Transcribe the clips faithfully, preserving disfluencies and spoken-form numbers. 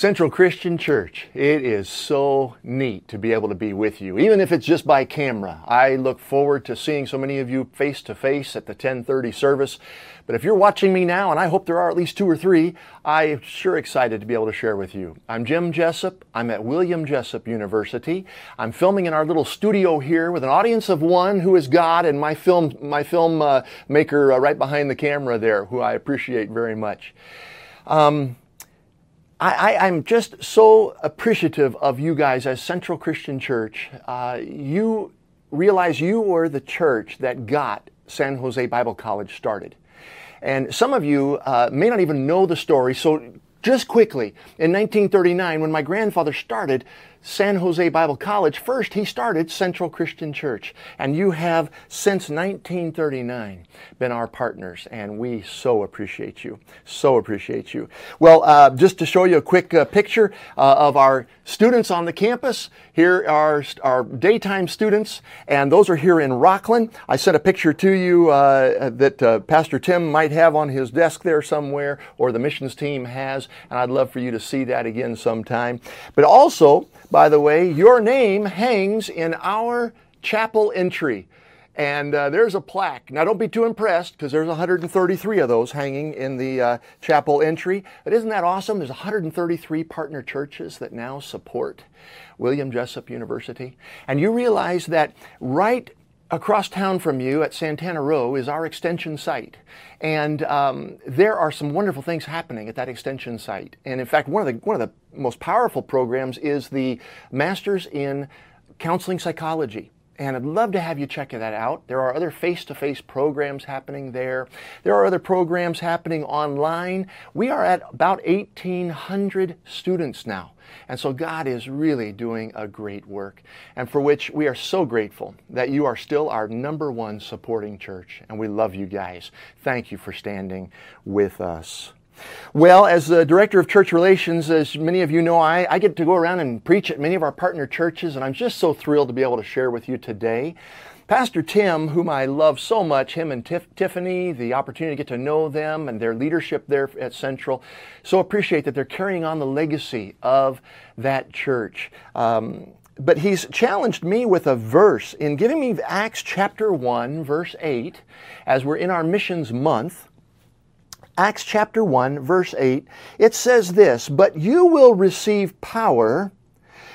Central Christian Church, it is so neat to be able to be with you, even if it's just by camera. I look forward to seeing so many of you face to face at the ten thirty service. But if you're watching me now, and I hope there are at least two or three, I am sure excited to be able to share with you. I'm Jim Jessup. I'm at William Jessup University. I'm filming in our little studio here with an audience of one, who is God, and my film, my film uh, maker uh, right behind the camera there, who I appreciate very much. Um, I, I'm just so appreciative of you guys as Central Christian Church. Uh, you realize you were the church that got San Jose Bible College started. And some of you uh, may not even know the story, so just quickly, in nineteen thirty-nine, when my grandfather started San Jose Bible College, first he started Central Christian Church, and you have since nineteen thirty-nine been our partners, and we so appreciate you, so appreciate you. Well, uh, just to show you a quick uh, picture uh, of our students on the campus, here are our daytime students, and those are here in Rocklin. I sent a picture to you uh, that uh, Pastor Tim might have on his desk there somewhere, or the missions team has, and I'd love for you to see that again sometime. But also, by the way, your name hangs in our chapel entry, and uh, there's a plaque. Now, don't be too impressed, because there's one hundred thirty-three of those hanging in the uh, chapel entry. But isn't that awesome? There's one hundred thirty-three partner churches that now support William Jessup University. And you realize that right across town from you at Santana Row is our extension site. And um, there are some wonderful things happening at that extension site. And in fact, one of the, one of the most powerful programs is the Master's in Counseling Psychology. And I'd love to have you check that out. There are other face-to-face programs happening there. There are other programs happening online. We are at about eighteen hundred students now. And so God is really doing a great work, and for which we are so grateful that you are still our number one supporting church. And we love you guys. Thank you for standing with us. Well, as the Director of Church Relations, as many of you know, I, I get to go around and preach at many of our partner churches, and I'm just so thrilled to be able to share with you today. Pastor Tim, whom I love so much, him and Tif- Tiffany, the opportunity to get to know them and their leadership there at Central, so appreciate that they're carrying on the legacy of that church. Um, but he's challenged me with a verse in giving me Acts chapter one, verse eight, as we're in our missions month. Acts chapter one, verse eight, it says this, "But you will receive power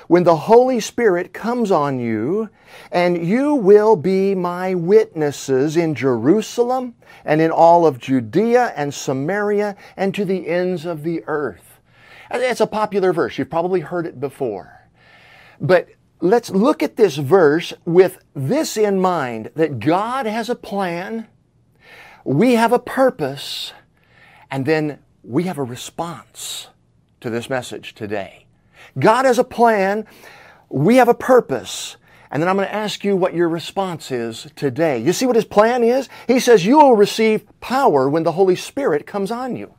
when the Holy Spirit comes on you, and you will be my witnesses in Jerusalem and in all of Judea and Samaria and to the ends of the earth." It's a popular verse. You've probably heard it before. But let's look at this verse with this in mind, that God has a plan, we have a purpose, and then we have a response to this message today. God has a plan, we have a purpose, and then I'm going to ask you what your response is today. You see what his plan is? He says you will receive power when the Holy Spirit comes on you.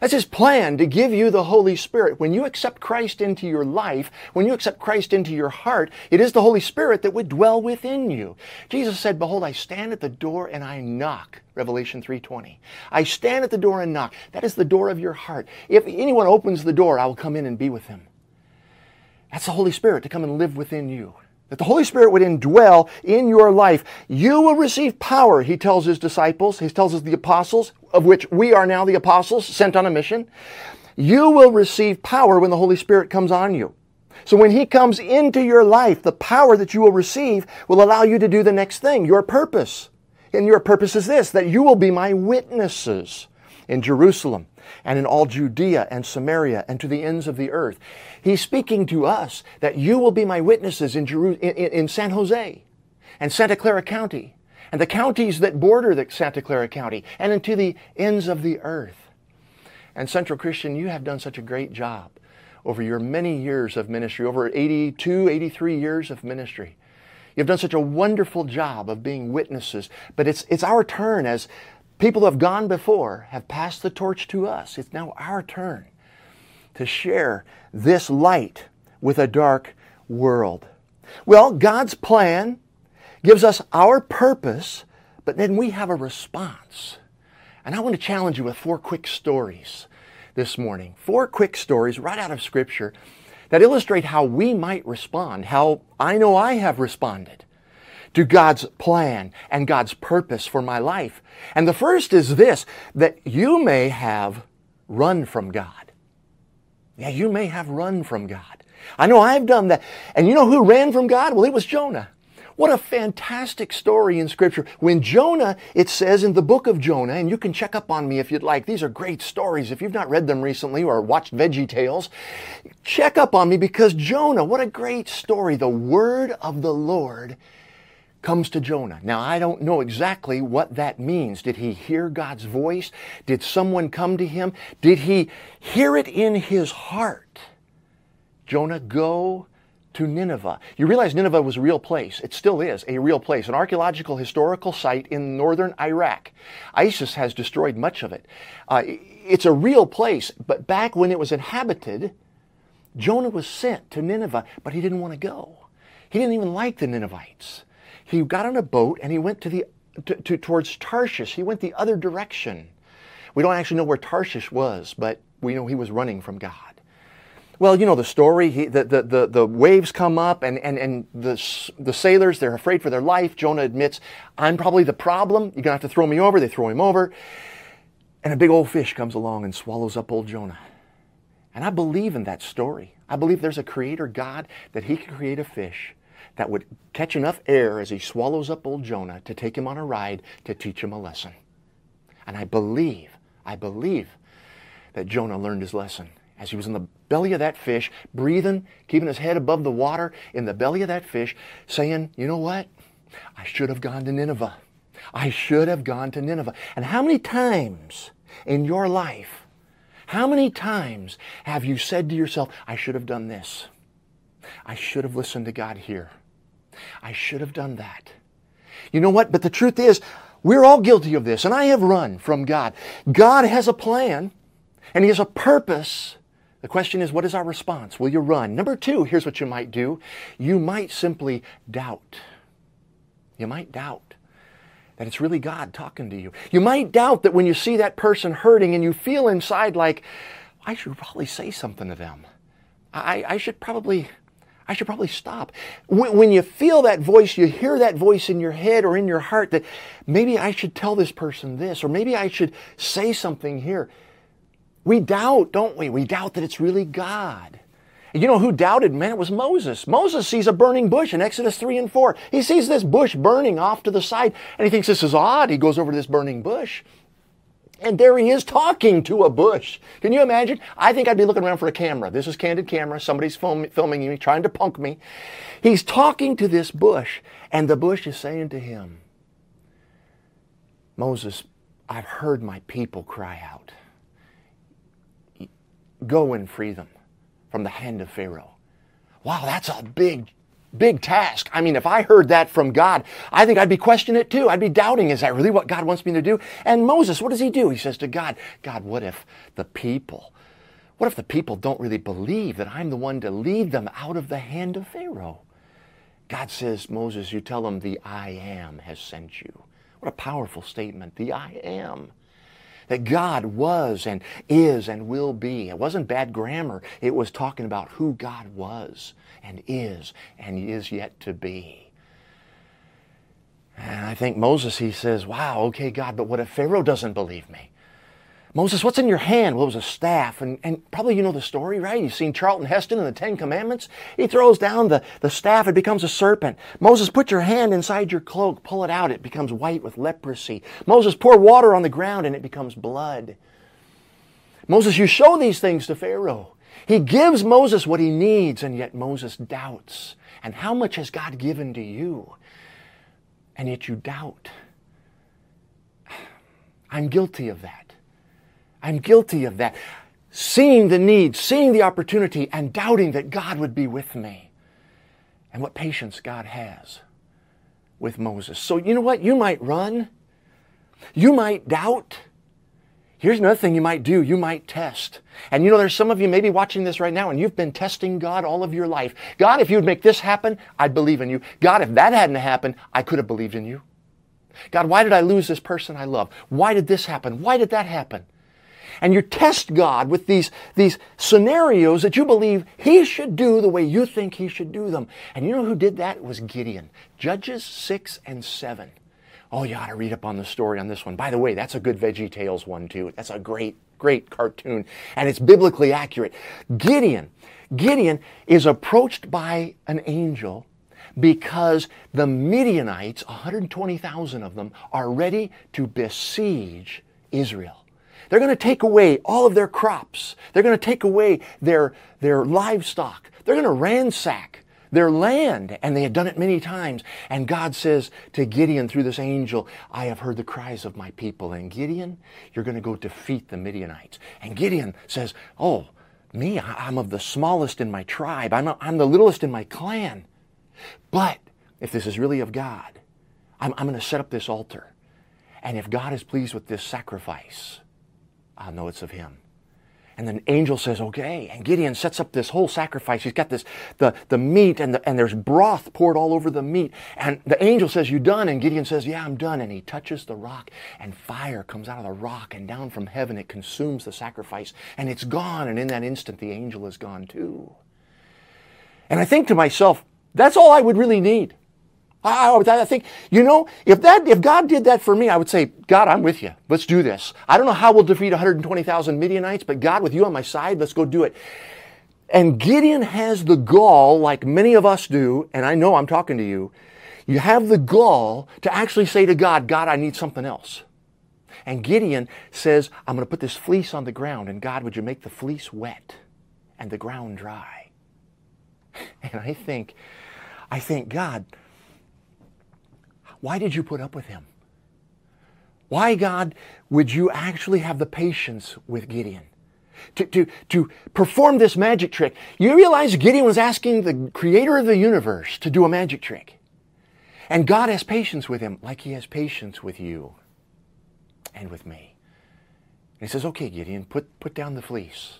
That's his plan, to give you the Holy Spirit. When you accept Christ into your life, when you accept Christ into your heart, it is the Holy Spirit that would dwell within you. Jesus said, "Behold, I stand at the door and I knock." Revelation three twenty. I stand at the door and knock. That is the door of your heart. If anyone opens the door, I will come in and be with him. That's the Holy Spirit to come and live within you. That the Holy Spirit would indwell in your life. You will receive power, he tells his disciples, he tells us the apostles, of which we are now the apostles sent on a mission. You will receive power when the Holy Spirit comes on you. So when he comes into your life, the power that you will receive will allow you to do the next thing, your purpose. And your purpose is this, that you will be my witnesses in Jerusalem and in all Judea and Samaria and to the ends of the earth. He's speaking to us that you will be my witnesses in, Jeru- in, in San Jose and Santa Clara County and the counties that border the Santa Clara County and into the ends of the earth. And Central Christian, you have done such a great job over your many years of ministry, over eighty-two, eighty-three years of ministry. You've done such a wonderful job of being witnesses, but it's, it's our turn as people who have gone before have passed the torch to us. It's now our turn to share this light with a dark world. Well, God's plan gives us our purpose, but then we have a response. And I want to challenge you with four quick stories this morning. Four quick stories right out of Scripture that illustrate how we might respond, how I know I have responded to God's plan and God's purpose for my life. And the first is this, that you may have run from God. Yeah, you may have run from God. I know I've done that. And you know who ran from God? Well, it was Jonah. What a fantastic story in Scripture. When Jonah, it says in the book of Jonah, and you can check up on me if you'd like. These are great stories. If you've not read them recently or watched Veggie Tales, check up on me, because Jonah, what a great story. The word of the Lord comes to Jonah. Now, I don't know exactly what that means. Did he hear God's voice? Did someone come to him? Did he hear it in his heart? Jonah, go to Nineveh. You realize Nineveh was a real place. It still is a real place, an archaeological historical site in northern Iraq. ISIS has destroyed much of it. Uh, it's a real place, but back when it was inhabited, Jonah was sent to Nineveh, but he didn't want to go. He didn't even like the Ninevites. He got on a boat and he went to the to, to, towards Tarshish. He went the other direction. We don't actually know where Tarshish was, but we know he was running from God. Well, you know the story, he, the, the, the, the waves come up and, and, and the, the sailors, they're afraid for their life. Jonah admits, I'm probably the problem. You're going to have to throw me over. They throw him over. And a big old fish comes along and swallows up old Jonah. And I believe in that story. I believe there's a creator God, that he can create a fish that would catch enough air as he swallows up old Jonah to take him on a ride to teach him a lesson. And I believe, I believe that Jonah learned his lesson as he was in the belly of that fish, breathing, keeping his head above the water in the belly of that fish, saying, you know what? I should have gone to Nineveh. I should have gone to Nineveh. And how many times in your life, how many times have you said to yourself, I should have done this. I should have listened to God here. I should have done that. You know what? But the truth is, we're all guilty of this, and I have run from God. God has a plan, and He has a purpose. The question is, what is our response? Will you run? Number two, here's what you might do. You might simply doubt. You might doubt that it's really God talking to you. You might doubt that when you see that person hurting and you feel inside like, I should probably say something to them. I, I should probably... I should probably stop. When you feel that voice, you hear that voice in your head or in your heart that maybe I should tell this person this, or maybe I should say something here. We doubt, don't we? We doubt that it's really God. And you know who doubted? Man, it was Moses. Moses sees a burning bush in Exodus three and four. He sees this bush burning off to the side, and he thinks this is odd. He goes over to this burning bush, and there he is talking to a bush. Can you imagine? I think I'd be looking around for a camera. This is candid camera. Somebody's film, filming me, trying to punk me. He's talking to this bush, and the bush is saying to him, Moses, I've heard my people cry out. Go and free them from the hand of Pharaoh. Wow, that's a big, big task. I mean, if I heard that from God, I think I'd be questioning it too. I'd be doubting, is that really what God wants me to do? And Moses, what does he do? He says to God, God, what if the people, what if the people don't really believe that I'm the one to lead them out of the hand of Pharaoh? God says, Moses, you tell them the I am has sent you. What a powerful statement, the I am. That God was and is and will be. It wasn't bad grammar. It was talking about who God was and is and is yet to be. And I think Moses, he says, wow, okay, God, but what if Pharaoh doesn't believe me? Moses, what's in your hand? Well, it was a staff. And, and probably you know the story, right? You've seen Charlton Heston in the Ten Commandments. He throws down the, the staff. It becomes a serpent. Moses, put your hand inside your cloak. Pull it out. It becomes white with leprosy. Moses, pour water on the ground and it becomes blood. Moses, you show these things to Pharaoh. He gives Moses what he needs, and yet Moses doubts. And how much has God given to you? And yet you doubt. I'm guilty of that. I'm guilty of that. Seeing the need, seeing the opportunity, and doubting that God would be with me. And what patience God has with Moses. So you know what? You might run. You might doubt. Here's another thing you might do. You might test. And you know, there's some of you maybe watching this right now, and you've been testing God all of your life. God, if you'd make this happen, I'd believe in you. God, if that hadn't happened, I could have believed in you. God, why did I lose this person I love? Why did this happen? Why did that happen? and you test God with these, these scenarios that you believe He should do the way you think He should do them. And you know who did that? It was Gideon. Judges six and seven. Oh, you ought to read up on the story on this one. By the way, that's a good Veggie Tales one, too. That's a great, great cartoon, and it's biblically accurate. Gideon, Gideon is approached by an angel because the Midianites, one hundred twenty thousand of them, are ready to besiege Israel. They're going to take away all of their crops. They're going to take away their, their livestock. They're going to ransack their land, and they had done it many times. And God says to Gideon through this angel, I have heard the cries of my people. And Gideon, you're going to go defeat the Midianites. And Gideon says, oh, me, I'm of the smallest in my tribe. I'm, a, I'm the littlest in my clan. But if this is really of God, I'm, I'm going to set up this altar. And if God is pleased with this sacrifice, I'll know it's of Him. And the angel says, okay. And Gideon sets up this whole sacrifice. He's got this, the, the meat, and, the, and there's broth poured all over the meat. And the angel says, you done? And Gideon says, yeah, I'm done. And he touches the rock, and fire comes out of the rock, and down from heaven it consumes the sacrifice, and it's gone. And in that instant, the angel is gone too. And I think to myself, that's all I would really need. I, I think, you know, if that, if God did that for me, I would say, God, I'm with you. Let's do this. I don't know how we'll defeat one hundred twenty thousand Midianites, but God, with you on my side, let's go do it. And Gideon has the gall, like many of us do, and I know I'm talking to you, you have the gall to actually say to God, God, I need something else. And Gideon says, I'm going to put this fleece on the ground, and God, would you make the fleece wet and the ground dry? And I think, I think, God, why did you put up with him? Why, God, would you actually have the patience with Gideon to, to, to perform this magic trick? You realize Gideon was asking the creator of the universe to do a magic trick. And God has patience with him like he has patience with you and with me. And he says, okay, Gideon, put, put down the fleece.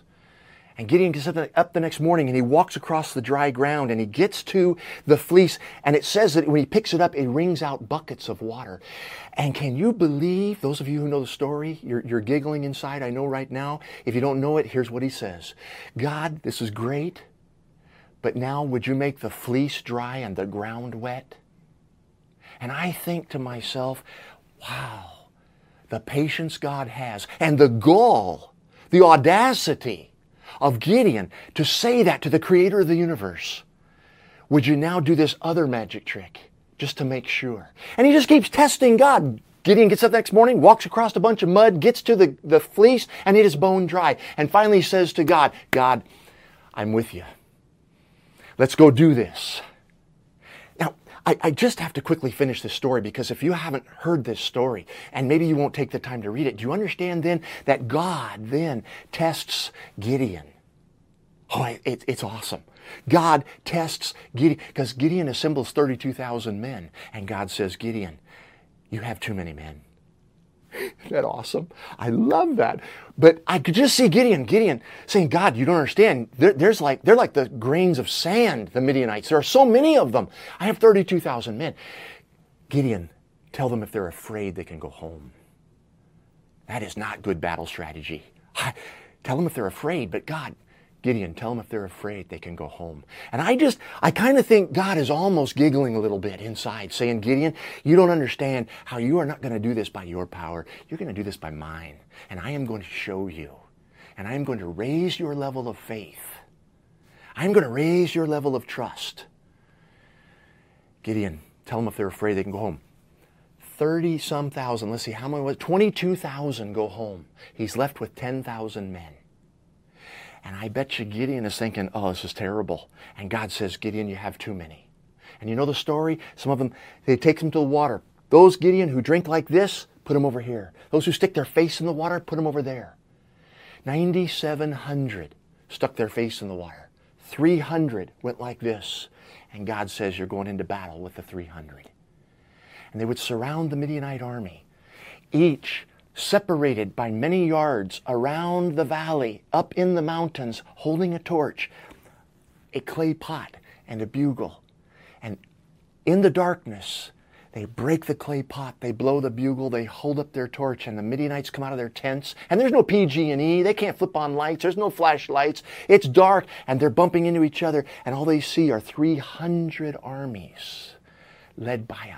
And Gideon gets up the next morning, and he walks across the dry ground, and he gets to the fleece, and it says that when he picks it up, it wrings out buckets of water. And can you believe, those of you who know the story, you're, you're giggling inside, I know right now. If you don't know it, here's what he says. God, this is great, but now would you make the fleece dry and the ground wet? And I think to myself, wow, the patience God has, and the gall, the audacity of Gideon to say that to the creator of the universe. Would you now do this other magic trick just to make sure? And he just keeps testing God. Gideon gets up the next morning, walks across a bunch of mud, gets to the, the fleece, and it is bone dry. And finally he says to God, God, I'm with you. Let's go do this. Now, I, I just have to quickly finish this story, because if you haven't heard this story, and maybe you won't take the time to read it, do you understand then that God then tests Gideon? Oh, it, it's awesome. God tests Gideon, because Gideon assembles thirty-two thousand men, and God says, Gideon, you have too many men. Isn't that awesome? I love that. But I could just see Gideon, Gideon saying, God, you don't understand. There, there's like, they're like the grains of sand, the Midianites. There are so many of them. I have thirty-two thousand men. Gideon, tell them if they're afraid, they can go home. That is not good battle strategy. I, tell them if they're afraid, but God, Gideon, tell them if they're afraid, they can go home. And I just, I kind of think God is almost giggling a little bit inside, saying, Gideon, you don't understand how you are not going to do this by your power. You're going to do this by mine. And I am going to show you. And I am going to raise your level of faith. I'm going to raise your level of trust. Gideon, tell them if they're afraid, they can go home. thirty some thousand, let's see, how many was it? twenty-two thousand go home. He's left with ten thousand men. And I bet you Gideon is thinking, oh, this is terrible. And God says, Gideon, you have too many. And you know the story? Some of them, they take them to the water. Those, Gideon, who drink like this, put them over here. Those who stick their face in the water, put them over there. nine thousand seven hundred stuck their face in the water. three hundred went like this. And God says, you're going into battle with the three hundred. And they would surround the Midianite army. Each separated by many yards around the valley, up in the mountains, holding a torch, a clay pot, and a bugle. And in the darkness, They break the clay pot, they blow the bugle, they hold up their torch, and the Midianites come out of their tents. And there's no P G and E, they can't flip on lights, there's no flashlights. It's dark, and they're bumping into each other, and all they see are three hundred armies led by,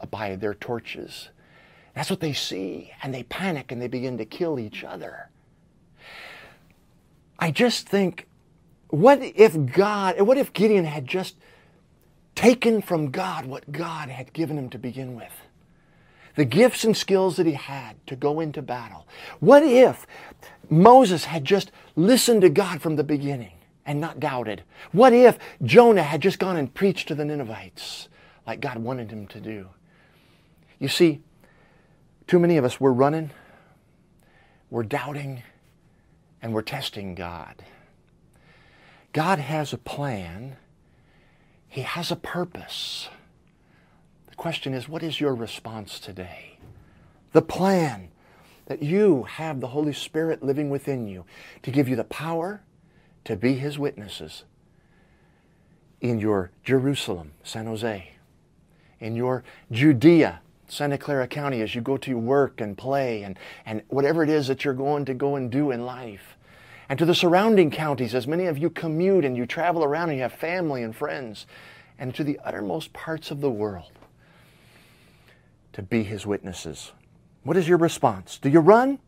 a, by their torches. That's what they see, and they panic, and they begin to kill each other. I just think, what if God, what if Gideon had just taken from God what God had given him to begin with? The gifts and skills that he had to go into battle. What if Moses had just listened to God from the beginning and not doubted? What if Jonah had just gone and preached to the Ninevites like God wanted him to do? You see, too many of us, we're running, we're doubting, and we're testing God. God has a plan. He has a purpose. The question is, what is your response today? The plan that you have the Holy Spirit living within you to give you the power to be His witnesses in your Jerusalem, San Jose, in your Judea, Santa Clara County, as you go to your work and play and, and whatever it is that you're going to go and do in life. And to the surrounding counties, as many of you commute and you travel around and you have family and friends, and to the uttermost parts of the world, to be His witnesses. What is your response? Do you run?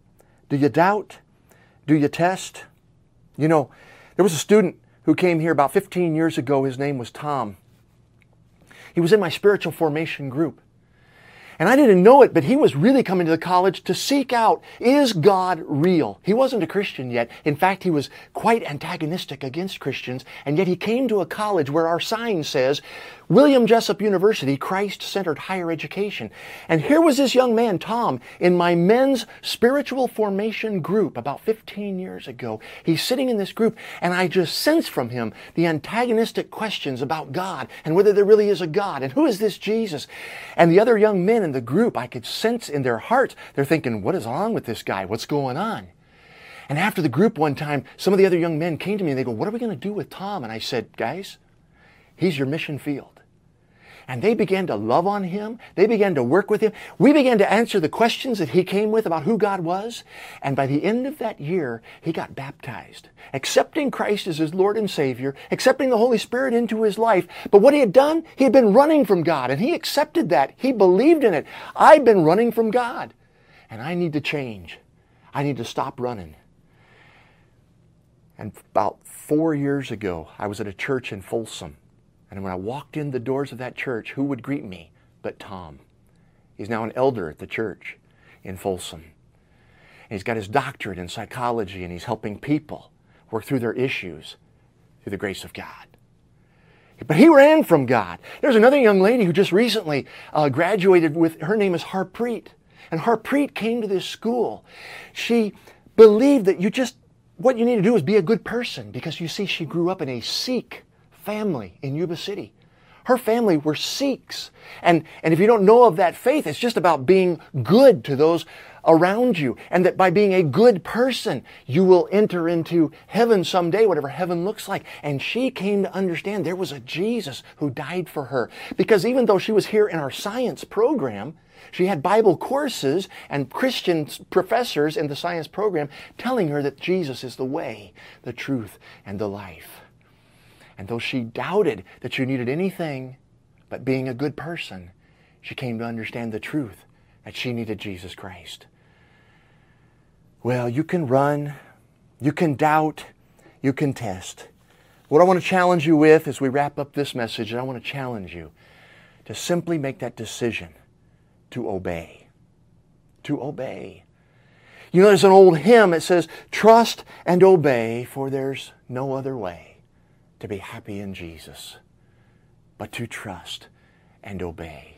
Do you doubt? Do you test? You know, there was a student who came here about fifteen years ago. His name was Tom. He was in my spiritual formation group. And I didn't know it, but he was really coming to the college to seek out, is God real? He wasn't a Christian yet. In fact, he was quite antagonistic against Christians, and yet he came to a college where our sign says, William Jessup University, Christ-Centered Higher Education. And here was this young man, Tom, in my men's spiritual formation group about fifteen years ago. He's sitting in this group, and I just sense from him the antagonistic questions about God and whether there really is a God and who is this Jesus? And the other young men in the group, I could sense in their hearts, they're thinking, what is wrong with this guy? What's going on? And after the group one time, some of the other young men came to me and they go, what are we going to do with Tom? And I said, guys, he's your mission field. And they began to love on him. They began to work with him. We began to answer the questions that he came with about who God was. And by the end of that year, he got baptized, accepting Christ as his Lord and Savior, accepting the Holy Spirit into his life. But what he had done, he had been running from God, and he accepted that. He believed in it. I've been running from God, and I need to change. I need to stop running. And about four years ago, I was at a church in Folsom. And when I walked in the doors of that church, who would greet me but Tom? He's now an elder at the church in Folsom. And he's got his doctorate in psychology, and he's helping people work through their issues through the grace of God. But he ran from God. There's another young lady who just recently uh, graduated with, her name is Harpreet. And Harpreet came to this school. She believed that you just, what you need to do is be a good person, because you see, she grew up in a Sikh family in Yuba City. Her family were Sikhs. And, and if you don't know of that faith, it's just about being good to those around you. And that by being a good person, you will enter into heaven someday, whatever heaven looks like. And she came to understand there was a Jesus who died for her. Because even though she was here in our science program, she had Bible courses and Christian professors in the science program telling her that Jesus is the way, the truth, and the life. And though she doubted that you needed anything but being a good person, she came to understand the truth that she needed Jesus Christ. Well, you can run, you can doubt, you can test. What I want to challenge you with as we wrap up this message, and I want to challenge you to simply make that decision to obey. To obey. You know, there's an old hymn that says, trust and obey, for there's no other way to be happy in Jesus, but to trust and obey.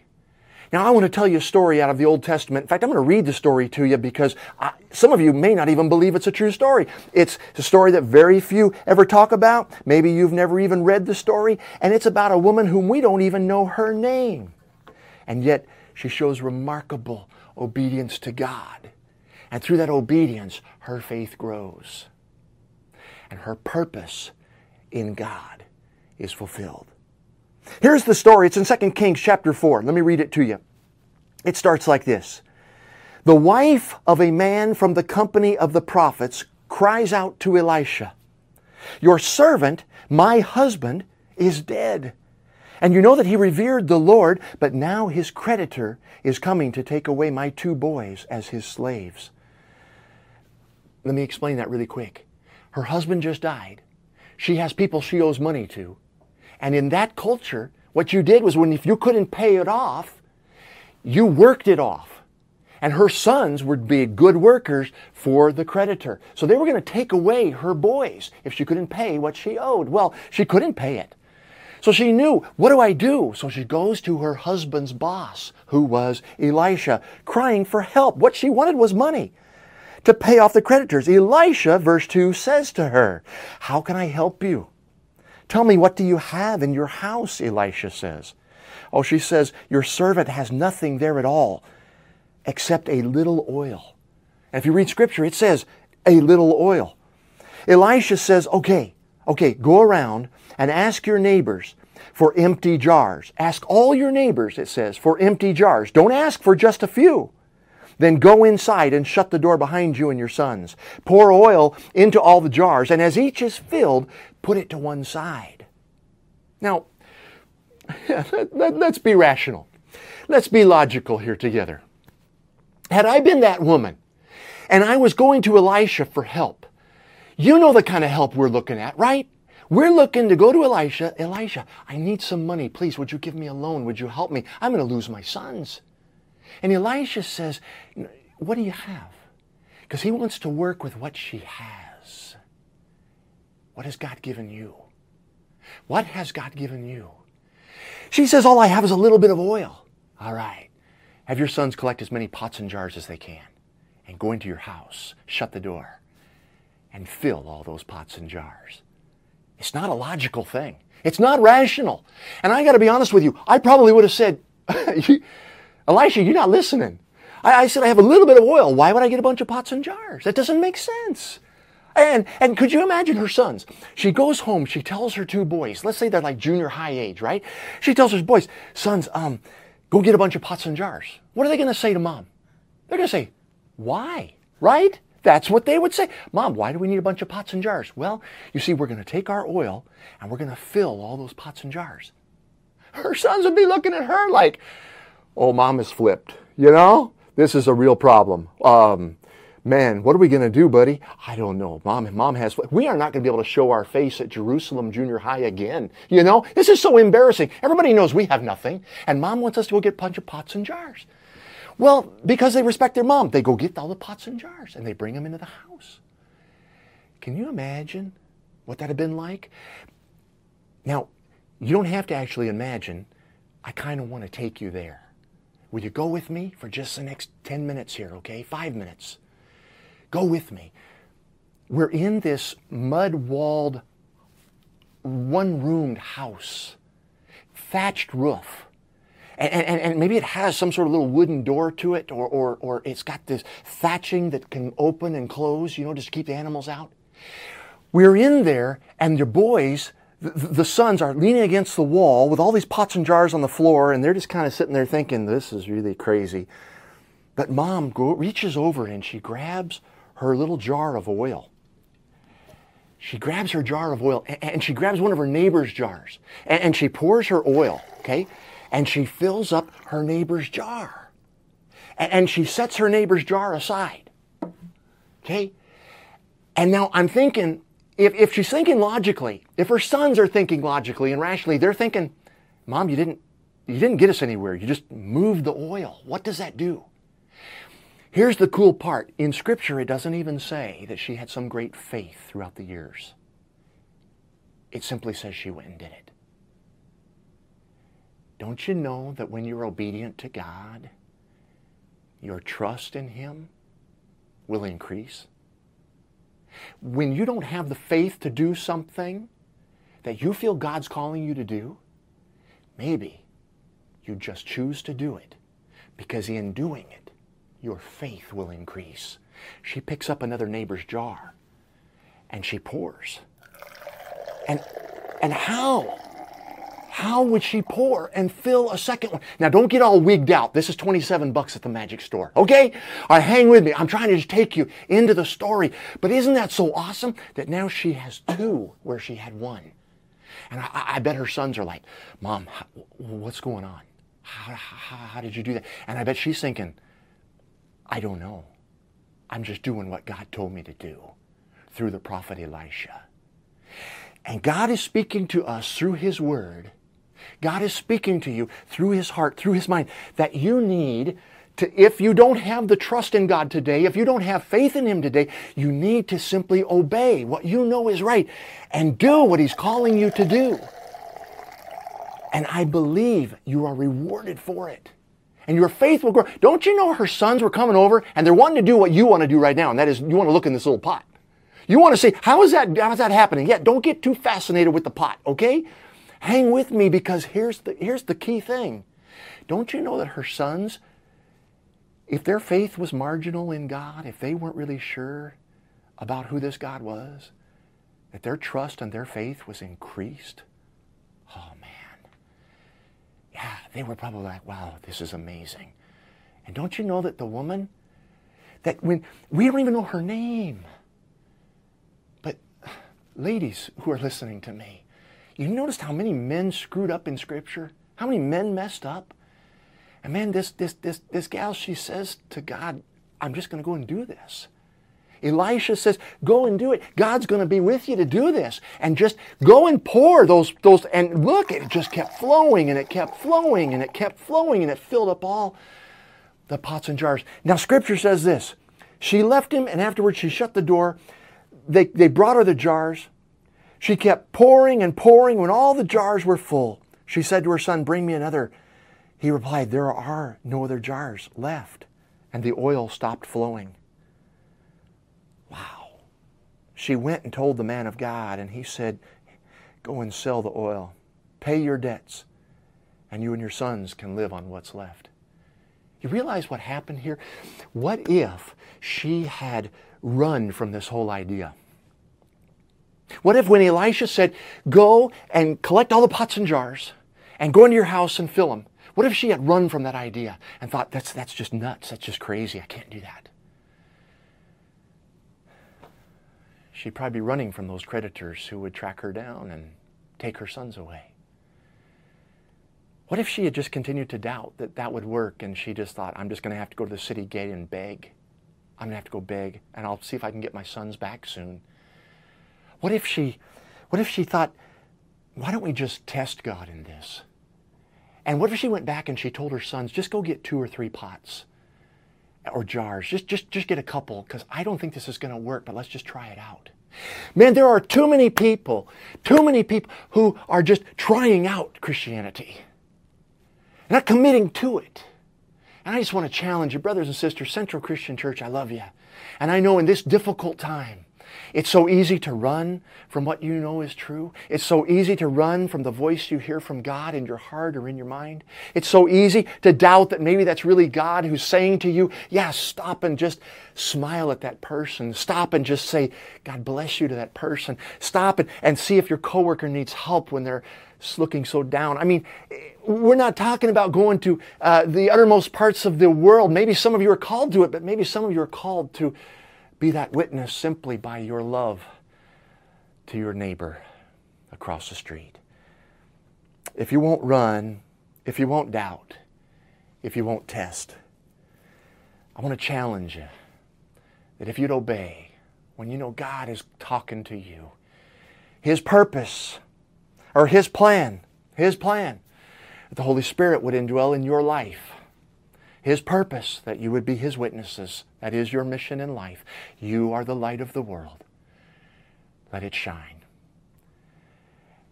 Now, I want to tell you a story out of the Old Testament. In fact, I'm going to read the story to you, because I, some of you may not even believe it's a true story. It's a story that very few ever talk about. Maybe you've never even read the story. And it's about a woman whom we don't even know her name. And yet, she shows remarkable obedience to God. And through that obedience, her faith grows. And her purpose in God is fulfilled. Here's the story. It's in Second Kings chapter four. Let me read it to you. It starts like this. The wife of a man from the company of the prophets cries out to Elisha, "Your servant, my husband, is dead. And you know that he revered the Lord, but now his creditor is coming to take away my two boys as his slaves." Let me explain that really quick. Her husband just died. She has people she owes money to. And in that culture, what you did was when if you couldn't pay it off, you worked it off. And her sons would be good workers for the creditor. So they were going to take away her boys if she couldn't pay what she owed. Well, she couldn't pay it. So she knew, what do I do? So she goes to her husband's boss, who was Elisha, crying for help. What she wanted was money to pay off the creditors. Elisha, verse two, says to her, "How can I help you? Tell me, what do you have in your house?" Elisha says. Oh, she says, "Your servant has nothing there at all except a little oil." And if you read Scripture, it says, a little oil. Elisha says, okay, okay, go around and ask your neighbors for empty jars. Ask all your neighbors, it says, for empty jars. Don't ask for just a few. Then go inside and shut the door behind you and your sons. Pour oil into all the jars, and as each is filled, put it to one side. Now, let's be rational. Let's be logical here together. Had I been that woman, and I was going to Elisha for help, you know the kind of help we're looking at, right? We're looking to go to Elisha. Elisha, I need some money. Please, would you give me a loan? Would you help me? I'm going to lose my sons. And Elisha says, what do you have? Because he wants to work with what she has. What has God given you? What has God given you? She says, all I have is a little bit of oil. All right. Have your sons collect as many pots and jars as they can and go into your house, shut the door, and fill all those pots and jars. It's not a logical thing. It's not rational. And I got to be honest with you. I probably would have said, Elisha, you're not listening. I, I said, I have a little bit of oil. Why would I get a bunch of pots and jars? That doesn't make sense. And, and could you imagine her sons? She goes home. She tells her two boys. Let's say they're like junior high age, right? She tells her boys, sons, um, go get a bunch of pots and jars. What are they going to say to Mom? They're going to say, why? Right? That's what they would say. Mom, why do we need a bunch of pots and jars? Well, you see, we're going to take our oil and we're going to fill all those pots and jars. Her sons would be looking at her like, oh, Mom is flipped. You know, this is a real problem. Um, man, what are we going to do, buddy? I don't know. Mom, Mom has flipped. We are not going to be able to show our face at Jerusalem Junior High again. You know, this is so embarrassing. Everybody knows we have nothing. And Mom wants us to go get a bunch of pots and jars. Well, because they respect their mom, they go get all the pots and jars and they bring them into the house. Can you imagine what that had been like? Now, you don't have to actually imagine. I kind of want to take you there. Will you go with me for just the next ten minutes here, okay? Five minutes. Go with me. We're in this mud-walled, one-roomed house, thatched roof. And, and, and maybe it has some sort of little wooden door to it, or, or, or it's got this thatching that can open and close, you know, just to keep the animals out. We're in there, and your boys, the, the sons, are leaning against the wall with all these pots and jars on the floor, and they're just kind of sitting there thinking, this is really crazy. But Mom go, reaches over, and she grabs her little jar of oil. She grabs her jar of oil, and, and she grabs one of her neighbor's jars, and, and she pours her oil, okay? And she fills up her neighbor's jar. And she sets her neighbor's jar aside. Okay? And now I'm thinking, if, if she's thinking logically, if her sons are thinking logically and rationally, they're thinking, Mom, you didn't, you didn't get us anywhere. You just moved the oil. What does that do? Here's the cool part. In Scripture, it doesn't even say that she had some great faith throughout the years. It simply says she went and did it. Don't you know that when you're obedient to God, your trust in Him will increase? When you don't have the faith to do something that you feel God's calling you to do, maybe you just choose to do it, because in doing it, your faith will increase. She picks up another neighbor's jar, and she pours. And, and how? How would she pour and fill a second one? Now, don't get all wigged out. This is twenty-seven bucks at the magic store, okay? All right, hang with me. I'm trying to just take you into the story. But isn't that so awesome that now she has two where she had one? And I, I bet her sons are like, Mom, what's going on? How, how, how did you do that? And I bet she's thinking, I don't know. I'm just doing what God told me to do through the prophet Elisha. And God is speaking to us through His Word. God is speaking to you through His heart, through His mind, that you need to, if you don't have the trust in God today, if you don't have faith in Him today, you need to simply obey what you know is right and do what He's calling you to do. And I believe you are rewarded for it. And your faith will grow. Don't you know her sons were coming over and they're wanting to do what you want to do right now, and that is you want to look in this little pot. You want to say, how is that, how is that happening? Yeah, don't get too fascinated with the pot, okay? Hang with me, because here's the, here's the key thing. Don't you know that her sons, if their faith was marginal in God, if they weren't really sure about who this God was, that their trust and their faith was increased? Oh, man. Yeah, they were probably like, wow, this is amazing. And don't you know that the woman, that when, we don't even know her name. Ladies who are listening to me, you noticed how many men screwed up in Scripture? How many men messed up? And man, this, this, this, this gal, she says to God, I'm just going to go and do this. Elisha says, go and do it. God's going to be with you to do this. And just go and pour those, those. And look, it just kept flowing and it kept flowing and it kept flowing and it filled up all the pots and jars. Now, Scripture says this, she left him and afterwards she shut the door. They, they brought her the jars. She kept pouring and pouring. When all the jars were full, she said to her son, bring me another. He replied, there are no other jars left. And the oil stopped flowing. Wow. She went and told the man of God, and he said, go and sell the oil. Pay your debts, and you and your sons can live on what's left. You realize what happened here? What if she had run from this whole idea? What if when Elisha said, go and collect all the pots and jars and go into your house and fill them, what if she had run from that idea and thought, that's, that's just nuts, that's just crazy, I can't do that? She'd probably be running from those creditors who would track her down and take her sons away. What if she had just continued to doubt that that would work, and she just thought, I'm just going to have to go to the city gate and beg. I'm going to have to go beg, and I'll see if I can get my sons back soon. What if she, what if she thought, why don't we just test God in this? And what if she went back and she told her sons, just go get two or three pots or jars. Just, just, just get a couple, because I don't think this is going to work, but let's just try it out. Man, there are too many people, too many people who are just trying out Christianity, not committing to it. And I just want to challenge you, brothers and sisters, Central Christian Church, I love you. And I know in this difficult time, it's so easy to run from what you know is true. It's so easy to run from the voice you hear from God in your heart or in your mind. It's so easy to doubt that maybe that's really God who's saying to you, yeah, stop and just smile at that person. Stop and just say, God bless you to that person. Stop and, and see if your coworker needs help when they're looking so down. I mean, we're not talking about going to uh, the uttermost parts of the world. Maybe some of you are called to it, but maybe some of you are called to be that witness simply by your love to your neighbor across the street. If you won't run, if you won't doubt, if you won't test, I want to challenge you that if you'd obey, when you know God is talking to you, His purpose or His plan, His plan, that the Holy Spirit would indwell in your life. His purpose, that you would be His witnesses. That is your mission in life. You are the light of the world. Let it shine.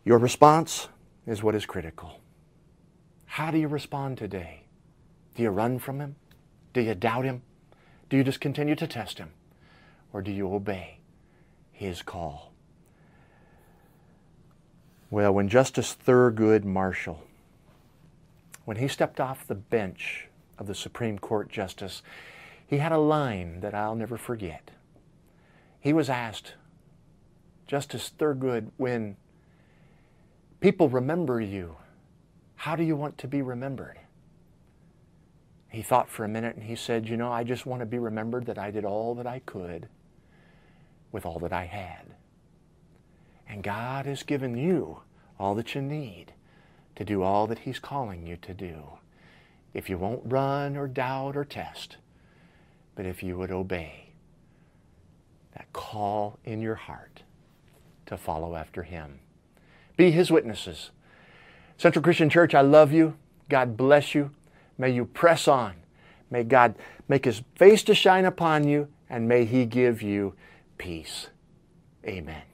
Your response is what is critical. How do you respond today? Do you run from Him? Do you doubt Him? Do you just continue to test Him? Or do you obey His call? Well, when Justice Thurgood Marshall, when he stepped off the bench of the Supreme Court Justice, he had a line that I'll never forget. He was asked, Justice Thurgood, when people remember you How do you want to be remembered? He thought for a minute and he said, you know, I just want to be remembered that I did all that I could with all that I had. And God has given you all that you need to do all that He's calling you to do. If you won't run or doubt or test, but if you would obey that call in your heart to follow after Him. Be His witnesses. Central Christian Church, I love you. God bless you. May you press on. May God make His face to shine upon you, and may He give you peace. Amen.